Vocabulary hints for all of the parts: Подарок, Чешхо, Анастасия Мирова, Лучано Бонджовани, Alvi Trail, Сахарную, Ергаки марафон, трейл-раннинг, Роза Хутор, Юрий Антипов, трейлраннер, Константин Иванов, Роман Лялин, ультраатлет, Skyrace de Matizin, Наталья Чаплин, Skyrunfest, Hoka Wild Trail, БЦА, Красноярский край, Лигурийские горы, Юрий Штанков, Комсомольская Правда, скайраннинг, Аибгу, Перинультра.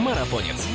Марафонец.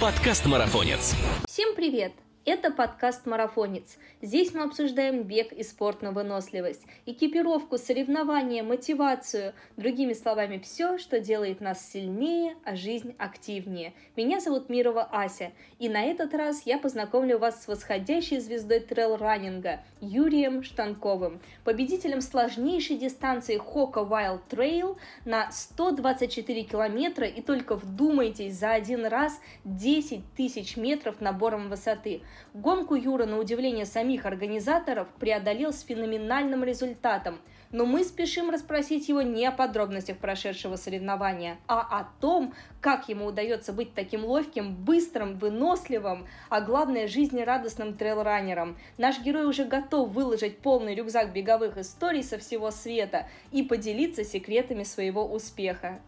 Подкаст Марафонец. Всем привет! Это подкаст Марафонец. Здесь мы обсуждаем бег и спорт на выносливость, экипировку, соревнования, мотивацию. Другими словами, все, что делает нас сильнее, а жизнь активнее. Меня зовут Мирова Ася, и на этот раз я познакомлю вас с восходящей звездой трейл-раннинга Юрием Штанковым, победителем сложнейшей дистанции Hoka Wild Trail на 124 километра и, только вдумайтесь, за один раз 10 тысяч метров набором высоты. Гонку Юра, на удивление самих организаторов, преодолел с феноменальным результатом. Но мы спешим расспросить его не о подробностях прошедшего соревнования, а о том, как ему удается быть таким ловким, быстрым, выносливым, а главное, жизнерадостным трейлранером. Наш герой уже готов выложить полный рюкзак беговых историй со всего света и поделиться секретами своего успеха.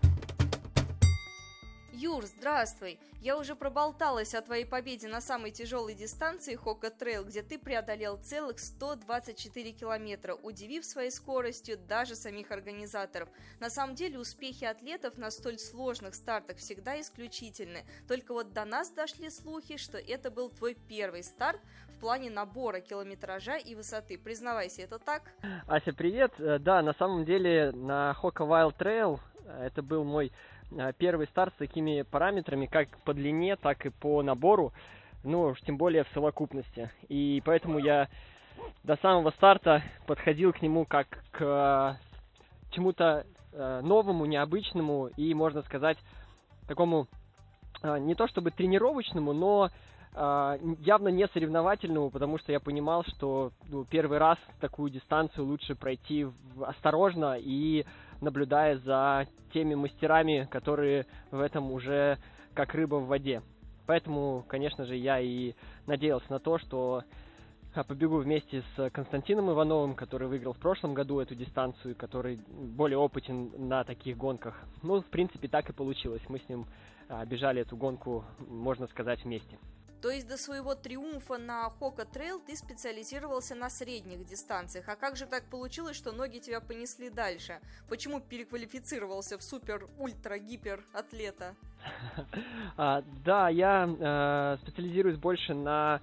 Юр, здравствуй! Я уже проболталась о твоей победе на самой тяжелой дистанции Hoka Trail, где ты преодолел целых 124 километра, удивив своей скоростью даже самих организаторов. На самом деле успехи атлетов на столь сложных стартах всегда исключительны. Только вот до нас дошли слухи, что это был твой первый старт в плане набора километража и высоты. Признавайся, это так? Ася, привет! Да, на самом деле на Hoka Wild Trail это был мой первый старт с такими параметрами, как по длине, так и по набору, ну уж тем более в совокупности. И поэтому я до самого старта подходил к нему как к чему-то новому, необычному и, можно сказать, такому не то чтобы тренировочному, но явно не соревновательному, потому что я понимал, что первый раз такую дистанцию лучше пройти осторожно и наблюдая за теми мастерами, которые в этом уже как рыба в воде. Поэтому, конечно же, я и надеялся на то, что побегу вместе с Константином Ивановым, который выиграл в прошлом году эту дистанцию, который более опытен на таких гонках. Ну, в принципе, так и получилось. Мы с ним бежали эту гонку, можно сказать, вместе. То есть до своего триумфа на Hoka Trail ты специализировался на средних дистанциях. А как же так получилось, что ноги тебя понесли дальше? Почему переквалифицировался в супер-ультра-гипер-атлета? Да, я специализируюсь больше на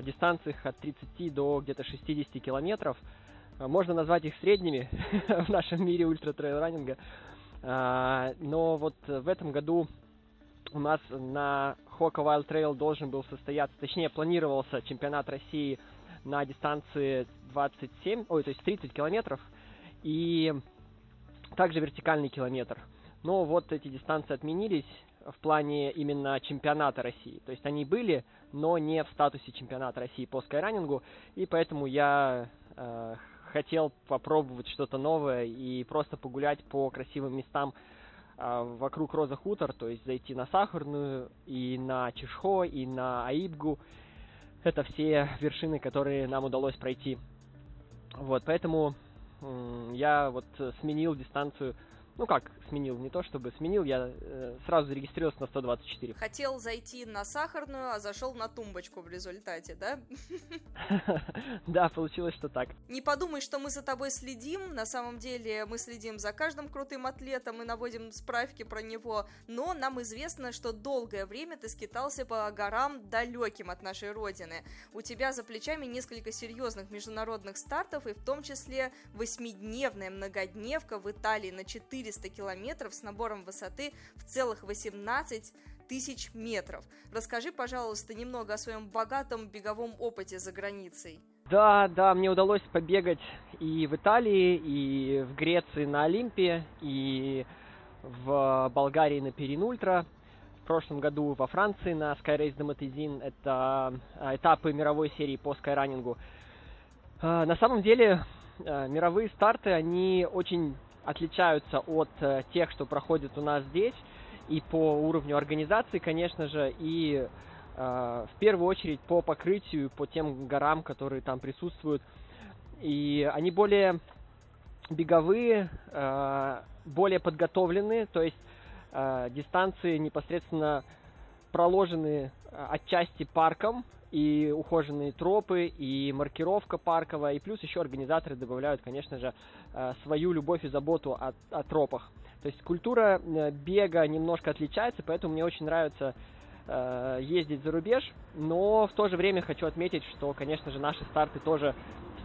дистанциях от 30 до где-то 60 километров. Можно назвать их средними в нашем мире ультра-трейл-раннинга. Но вот в этом году у нас на Hoka Wild Trail должен был состояться, точнее, планировался чемпионат России на дистанции 30 километров и также вертикальный километр. Но вот эти дистанции отменились в плане именно чемпионата России. То есть они были, но не в статусе чемпионата России по скайранингу, и поэтому я хотел попробовать что-то новое и просто погулять по красивым местам вокруг Роза Хутор, то есть зайти на Сахарную, и на Чешхо, и на Аибгу. Это все вершины, которые нам удалось пройти. Вот, поэтому я вот сменил дистанцию. Ну как сменил, не то чтобы сменил, я сразу зарегистрировался на 124. Хотел зайти на Сахарную, а зашел на тумбочку в результате, да? Да, получилось, что так. Не подумай, что мы за тобой следим, на самом деле мы следим за каждым крутым атлетом и наводим справки про него, но нам известно, что долгое время ты скитался по горам, далеким от нашей родины. У тебя за плечами несколько серьезных международных стартов, и в том числе 8-дневная многодневка в Италии на 400 километров с набором высоты в целых 18 тысяч метров. Расскажи, пожалуйста, немного о своем богатом беговом опыте за границей. Да, мне удалось побегать и в Италии, и в Греции на Олимпе, и в Болгарии на Перинультра. В прошлом году во Франции на Skyrace de Matizin. Это этапы мировой серии по скайранингу. На самом деле, мировые старты, они очень отличаются от тех, что проходят у нас здесь, и по уровню организации, конечно же, и в первую очередь по покрытию, по тем горам, которые там присутствуют. И они более беговые, более подготовлены, то есть дистанции непосредственно проложены отчасти парком, и ухоженные тропы, и маркировка парковая, и плюс еще организаторы добавляют, конечно же, свою любовь и заботу о тропах. То есть культура бега немножко отличается, поэтому мне очень нравится ездить за рубеж, но в то же время хочу отметить, что, конечно же, наши старты тоже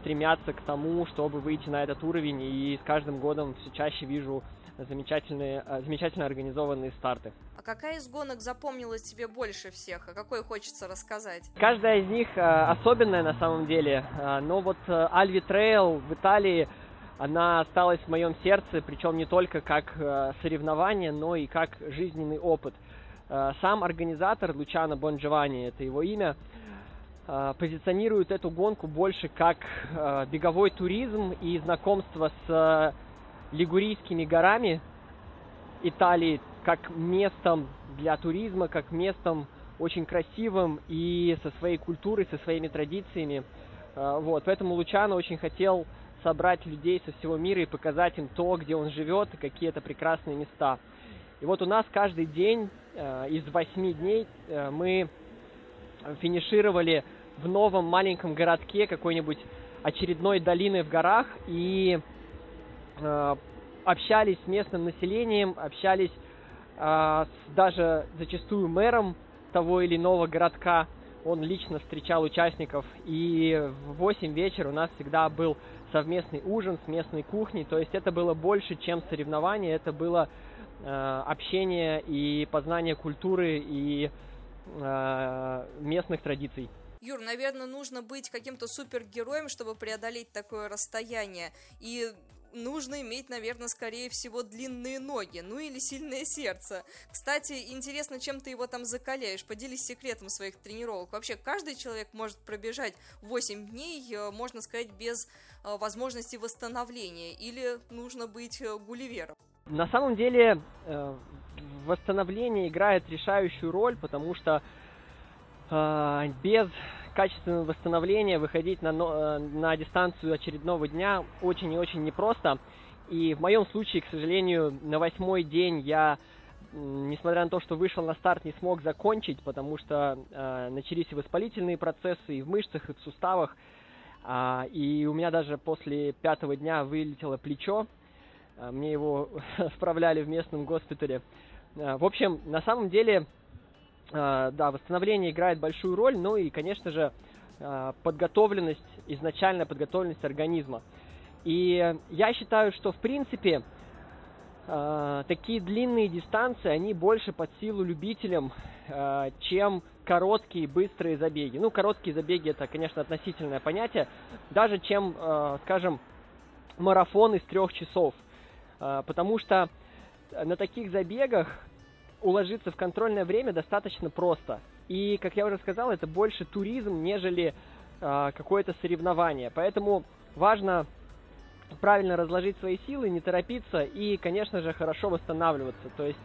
стремятся к тому, чтобы выйти на этот уровень, и с каждым годом все чаще вижу замечательно организованные старты. А какая из гонок запомнилась тебе больше всех? О какой хочется рассказать? Каждая из них особенная на самом деле, но вот Alvi Trail в Италии, она осталась в моем сердце, причем не только как соревнование, но и как жизненный опыт. Сам организатор, Лучано Бонджовани, это его имя, позиционирует эту гонку больше как беговой туризм и знакомство с Лигурийскими горами Италии, как местом для туризма, как местом очень красивым и со своей культурой, со своими традициями. Вот. Поэтому Лучано очень хотел собрать людей со всего мира и показать им то, где он живет, и какие это прекрасные места. И вот у нас каждый день из 8 дней мы финишировали в новом маленьком городке какой-нибудь очередной долины в горах и общались с местным населением, общались с даже зачастую мэром того или иного городка. Он лично встречал участников. И в 8 вечера у нас всегда был совместный ужин с местной кухней. То есть это было больше, чем соревнование. Это было общение и познание культуры и местных традиций. Юр, наверное, нужно быть каким-то супергероем, чтобы преодолеть такое расстояние. И нужно иметь, наверное, скорее всего, длинные ноги, ну или сильное сердце. Кстати, интересно, чем ты его там закаляешь? Поделись секретом своих тренировок. Вообще, каждый человек может пробежать 8 дней, можно сказать, без возможности восстановления, или нужно быть гулливером? На самом деле, восстановление играет решающую роль, потому что без качественного восстановления выходить на дистанцию очередного дня очень и очень непросто. И в моем случае, к сожалению, на 8-й день я, несмотря на то, что вышел на старт, не смог закончить, потому что начались и воспалительные процессы и в мышцах, и в суставах. И у меня даже после 5-го дня вылетело плечо. Мне его вправляли в местном госпитале. В общем, на самом деле, да, восстановление играет большую роль, ну и, конечно же, подготовленность, изначальная подготовленность организма. И я считаю, что, в принципе, такие длинные дистанции, они больше под силу любителям, чем короткие быстрые забеги. Ну, короткие забеги – это, конечно, относительное понятие, даже чем, скажем, марафон из 3 часов. Потому что на таких забегах уложиться в контрольное время достаточно просто. И, как я уже сказал, это больше туризм, нежели какое-то соревнование. Поэтому важно правильно разложить свои силы, не торопиться и, конечно же, хорошо восстанавливаться. То есть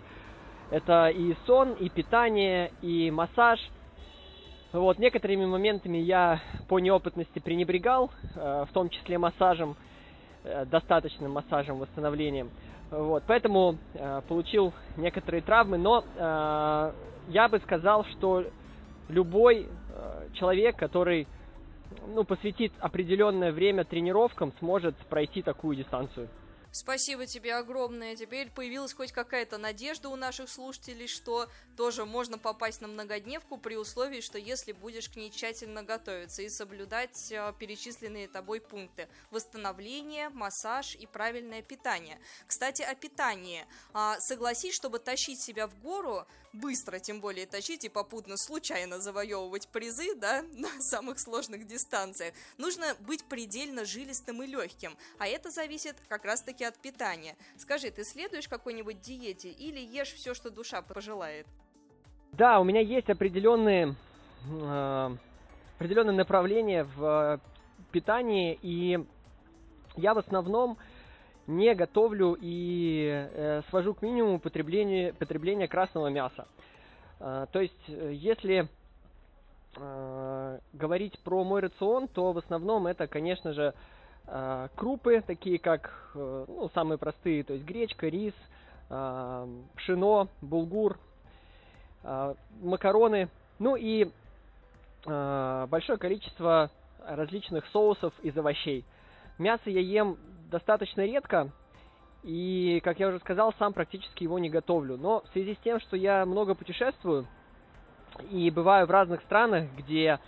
это и сон, и питание, и массаж. Вот, некоторыми моментами я по неопытности пренебрегал, в том числе массажем, достаточным массажем, восстановлением. Вот, поэтому получил некоторые травмы, но я бы сказал, что любой человек, который посвятит определенное время тренировкам, сможет пройти такую дистанцию. Спасибо тебе огромное. Теперь появилась хоть какая-то надежда у наших слушателей, что тоже можно попасть на многодневку при условии, что если будешь к ней тщательно готовиться и соблюдать перечисленные тобой пункты: восстановление, массаж и правильное питание. Кстати, о питании. Согласись, чтобы тащить себя в гору, быстро, тем более тащить и попутно случайно завоевывать призы, да, на самых сложных дистанциях, нужно быть предельно жилистым и легким, а это зависит как раз-таки от питания. Скажи, ты следуешь какой-нибудь диете или ешь все, что душа пожелает? Да, у меня есть определенные направления в питании, и я в основном не готовлю и свожу к минимуму потребление красного мяса. То есть, если говорить про мой рацион, то в основном это, конечно же, крупы, такие как самые простые, то есть гречка, рис, пшено, булгур, макароны, ну и большое количество различных соусов из овощей. Мясо я ем достаточно редко, И, как я уже сказал, сам практически его не готовлю. Но в связи с тем, что я много путешествую и бываю в разных странах, где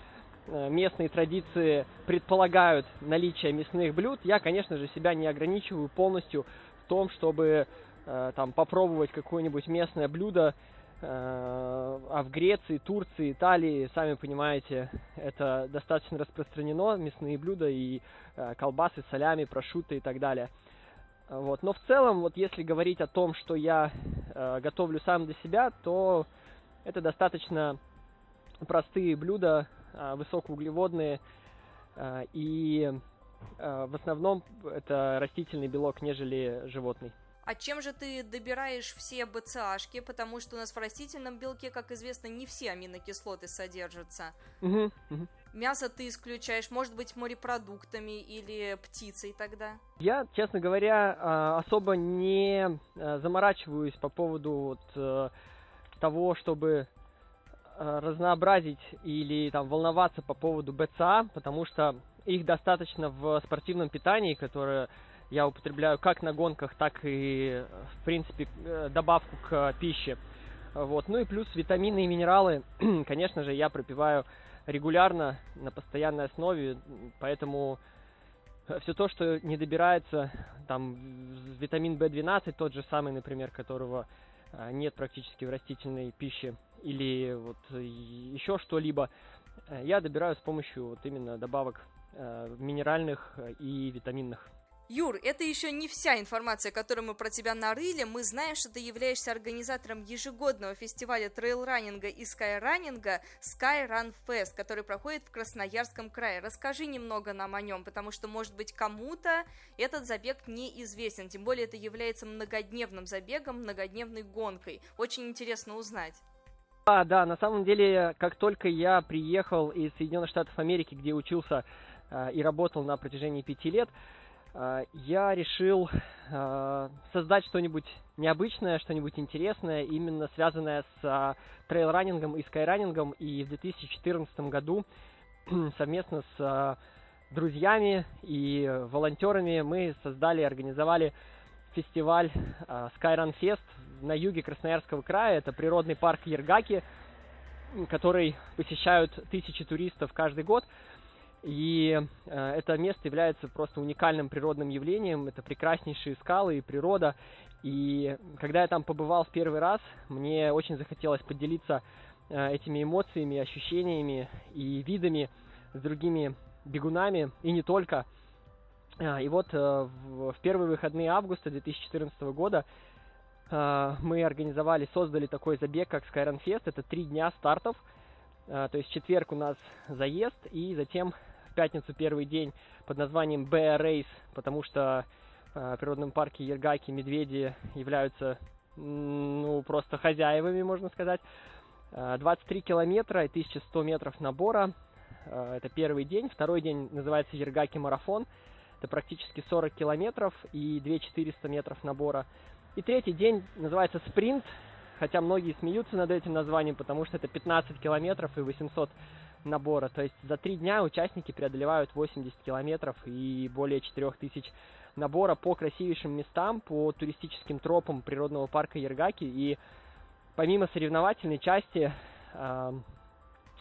местные традиции предполагают наличие мясных блюд, я, конечно же, себя не ограничиваю полностью в том, чтобы там попробовать какое-нибудь местное блюдо. А в Греции, Турции, Италии, сами понимаете, это достаточно распространено, мясные блюда и колбасы, солями, прошутто и так далее. Вот. Но в целом, вот если говорить о том, что я готовлю сам для себя, то это достаточно простые блюда, высокоуглеводные, и в основном это растительный белок, нежели животный. А чем же ты добираешь все БЦАшки, потому что у нас в растительном белке, как известно, не все аминокислоты содержатся. Угу, угу. Мясо ты исключаешь, может быть, морепродуктами или птицей тогда? Я, честно говоря, особо не заморачиваюсь по поводу вот того, чтобы разнообразить или там волноваться по поводу БЦА, потому что их достаточно в спортивном питании, которое... Я употребляю как на гонках, так и, в принципе, добавку к пище. Вот. Ну и плюс витамины и минералы, конечно же, я пропиваю регулярно, на постоянной основе. Поэтому все то, что не добирается, там, витамин B12, тот же самый, например, которого нет практически в растительной пище, или вот еще что-либо, я добираю с помощью вот именно добавок минеральных и витаминных. Юр, это еще не вся информация, которую мы про тебя нарыли. Мы знаем, что ты являешься организатором ежегодного фестиваля трейл-раннинга и скайраннинга Skyrunfest, который проходит в Красноярском крае. Расскажи немного нам о нем, потому что, может быть, кому-то этот забег неизвестен. Тем более, это является многодневным забегом, многодневной гонкой. Очень интересно узнать. Да, на самом деле, как только я приехал из Соединенных Штатов Америки, где учился и работал на протяжении 5 лет, я решил создать что-нибудь необычное, что-нибудь интересное, именно связанное с трейл-раннингом и скайраннингом. И в 2014 году совместно с друзьями и волонтерами мы создали и организовали фестиваль Skyrunfest на юге Красноярского края. Это природный парк Ергаки, который посещают 1000 туристов каждый год. И это место является просто уникальным природным явлением, это прекраснейшие скалы и природа. И когда я там побывал в первый раз, мне очень захотелось поделиться этими эмоциями, ощущениями и видами с другими бегунами, и не только. И вот в первые выходные августа 2014 года мы создали такой забег, как Skyrunfest. Это 3 дня стартов, то есть в четверг у нас заезд, и затем... В пятницу первый день под названием Bear Race, потому что в природном парке Ергаки медведи являются просто хозяевами, можно сказать. 23 километра и 1100 метров набора. Это первый день. Второй день называется Ергаки марафон. Это практически 40 километров и 2400 метров набора. И третий день называется спринт, хотя многие смеются над этим названием, потому что это 15 километров и 800 набора, то есть за 3 дня участники преодолевают 80 километров и более 4000 набора по красивейшим местам, по туристическим тропам природного парка Ергаки. И помимо соревновательной части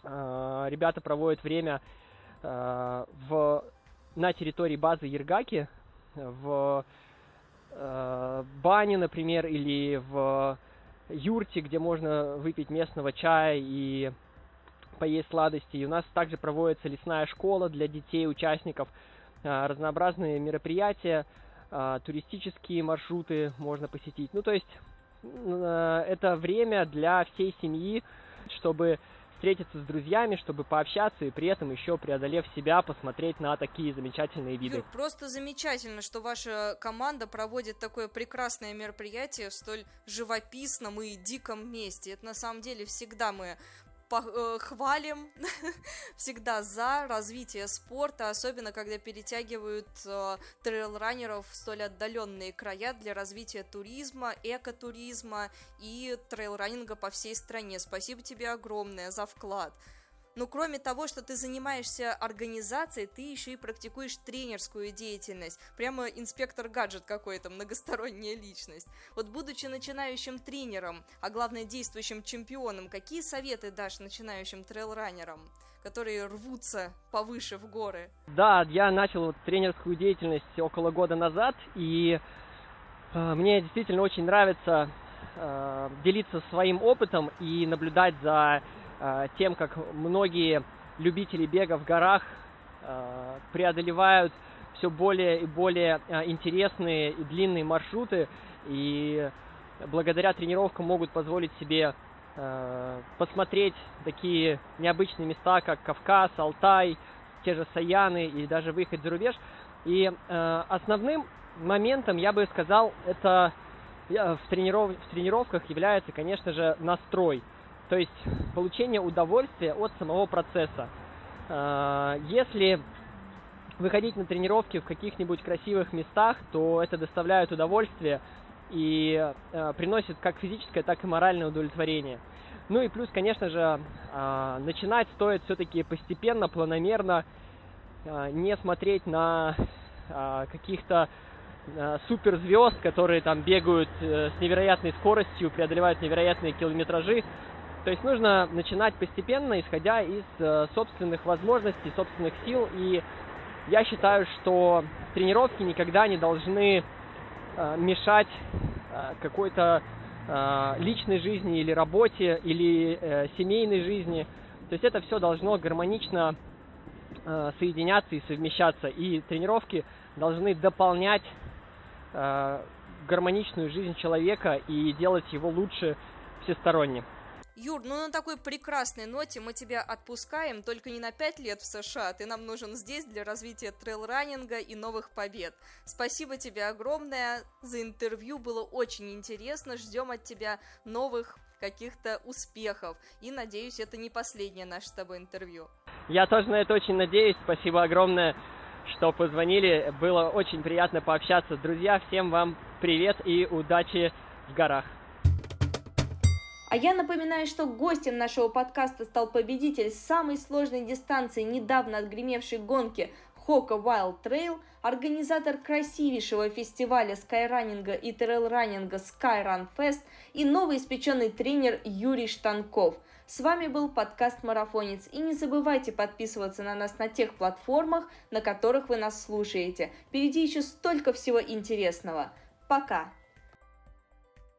ребята проводят время на территории базы Ергаки, в бане, например, или в юрте, где можно выпить местного чая и поесть сладостей. У нас также проводится лесная школа для детей, участников, разнообразные мероприятия, туристические маршруты можно посетить. Ну, то есть это время для всей семьи, чтобы встретиться с друзьями, чтобы пообщаться и при этом еще, преодолев себя, посмотреть на такие замечательные виды. Юр, просто замечательно, что ваша команда проводит такое прекрасное мероприятие в столь живописном и диком месте. Это на самом деле всегда мы хвалим всегда за развитие спорта, особенно когда перетягивают трейл-раннеров в столь отдаленные края для развития туризма, экотуризма и трейл-раннинга по всей стране. Спасибо тебе огромное за вклад. Но кроме того, что ты занимаешься организацией, ты еще и практикуешь тренерскую деятельность. Прямо инспектор гаджет какой-то, многосторонняя личность. Вот будучи начинающим тренером, а главное действующим чемпионом, какие советы дашь начинающим трейлранерам, которые рвутся повыше в горы? Да, я начал тренерскую деятельность около года назад, и мне действительно очень нравится делиться своим опытом и наблюдать за тем, как многие любители бега в горах преодолевают все более и более интересные и длинные маршруты, и благодаря тренировкам могут позволить себе посмотреть такие необычные места, как Кавказ, Алтай, те же Саяны, и даже выехать за рубеж. И основным моментом, я бы сказал, это в тренировках является, конечно же, настрой. То есть получение удовольствия от самого процесса. Если выходить на тренировки в каких-нибудь красивых местах, то это доставляет удовольствие и приносит как физическое, так и моральное удовлетворение. Ну и плюс, конечно же, начинать стоит все-таки постепенно, планомерно, не смотреть на каких-то суперзвезд, которые там бегают с невероятной скоростью, преодолевают невероятные километражи. То есть нужно начинать постепенно, исходя из собственных возможностей, собственных сил. И я считаю, что тренировки никогда не должны мешать какой-то личной жизни или работе, или семейной жизни. То есть это все должно гармонично соединяться и совмещаться. И тренировки должны дополнять гармоничную жизнь человека и делать его лучше всесторонне. Юр, ну на такой прекрасной ноте мы тебя отпускаем, только не на 5 лет в США. Ты нам нужен здесь для развития трейлранинга и новых побед. Спасибо тебе огромное за интервью, было очень интересно. Ждем от тебя новых каких-то успехов. И надеюсь, это не последнее наше с тобой интервью. Я тоже на это очень надеюсь. Спасибо огромное, что позвонили. Было очень приятно пообщаться. Друзья, всем вам привет и удачи в горах. А я напоминаю, что гостем нашего подкаста стал победитель самой сложной дистанции недавно отгремевшей гонки Hoka Wild Trail, организатор красивейшего фестиваля скайранинга и трейлранинга Skyrunfest и новоиспеченный тренер Юрий Штанков. С вами был подкаст «Марафонец». И не забывайте подписываться на нас на тех платформах, на которых вы нас слушаете. Впереди еще столько всего интересного. Пока!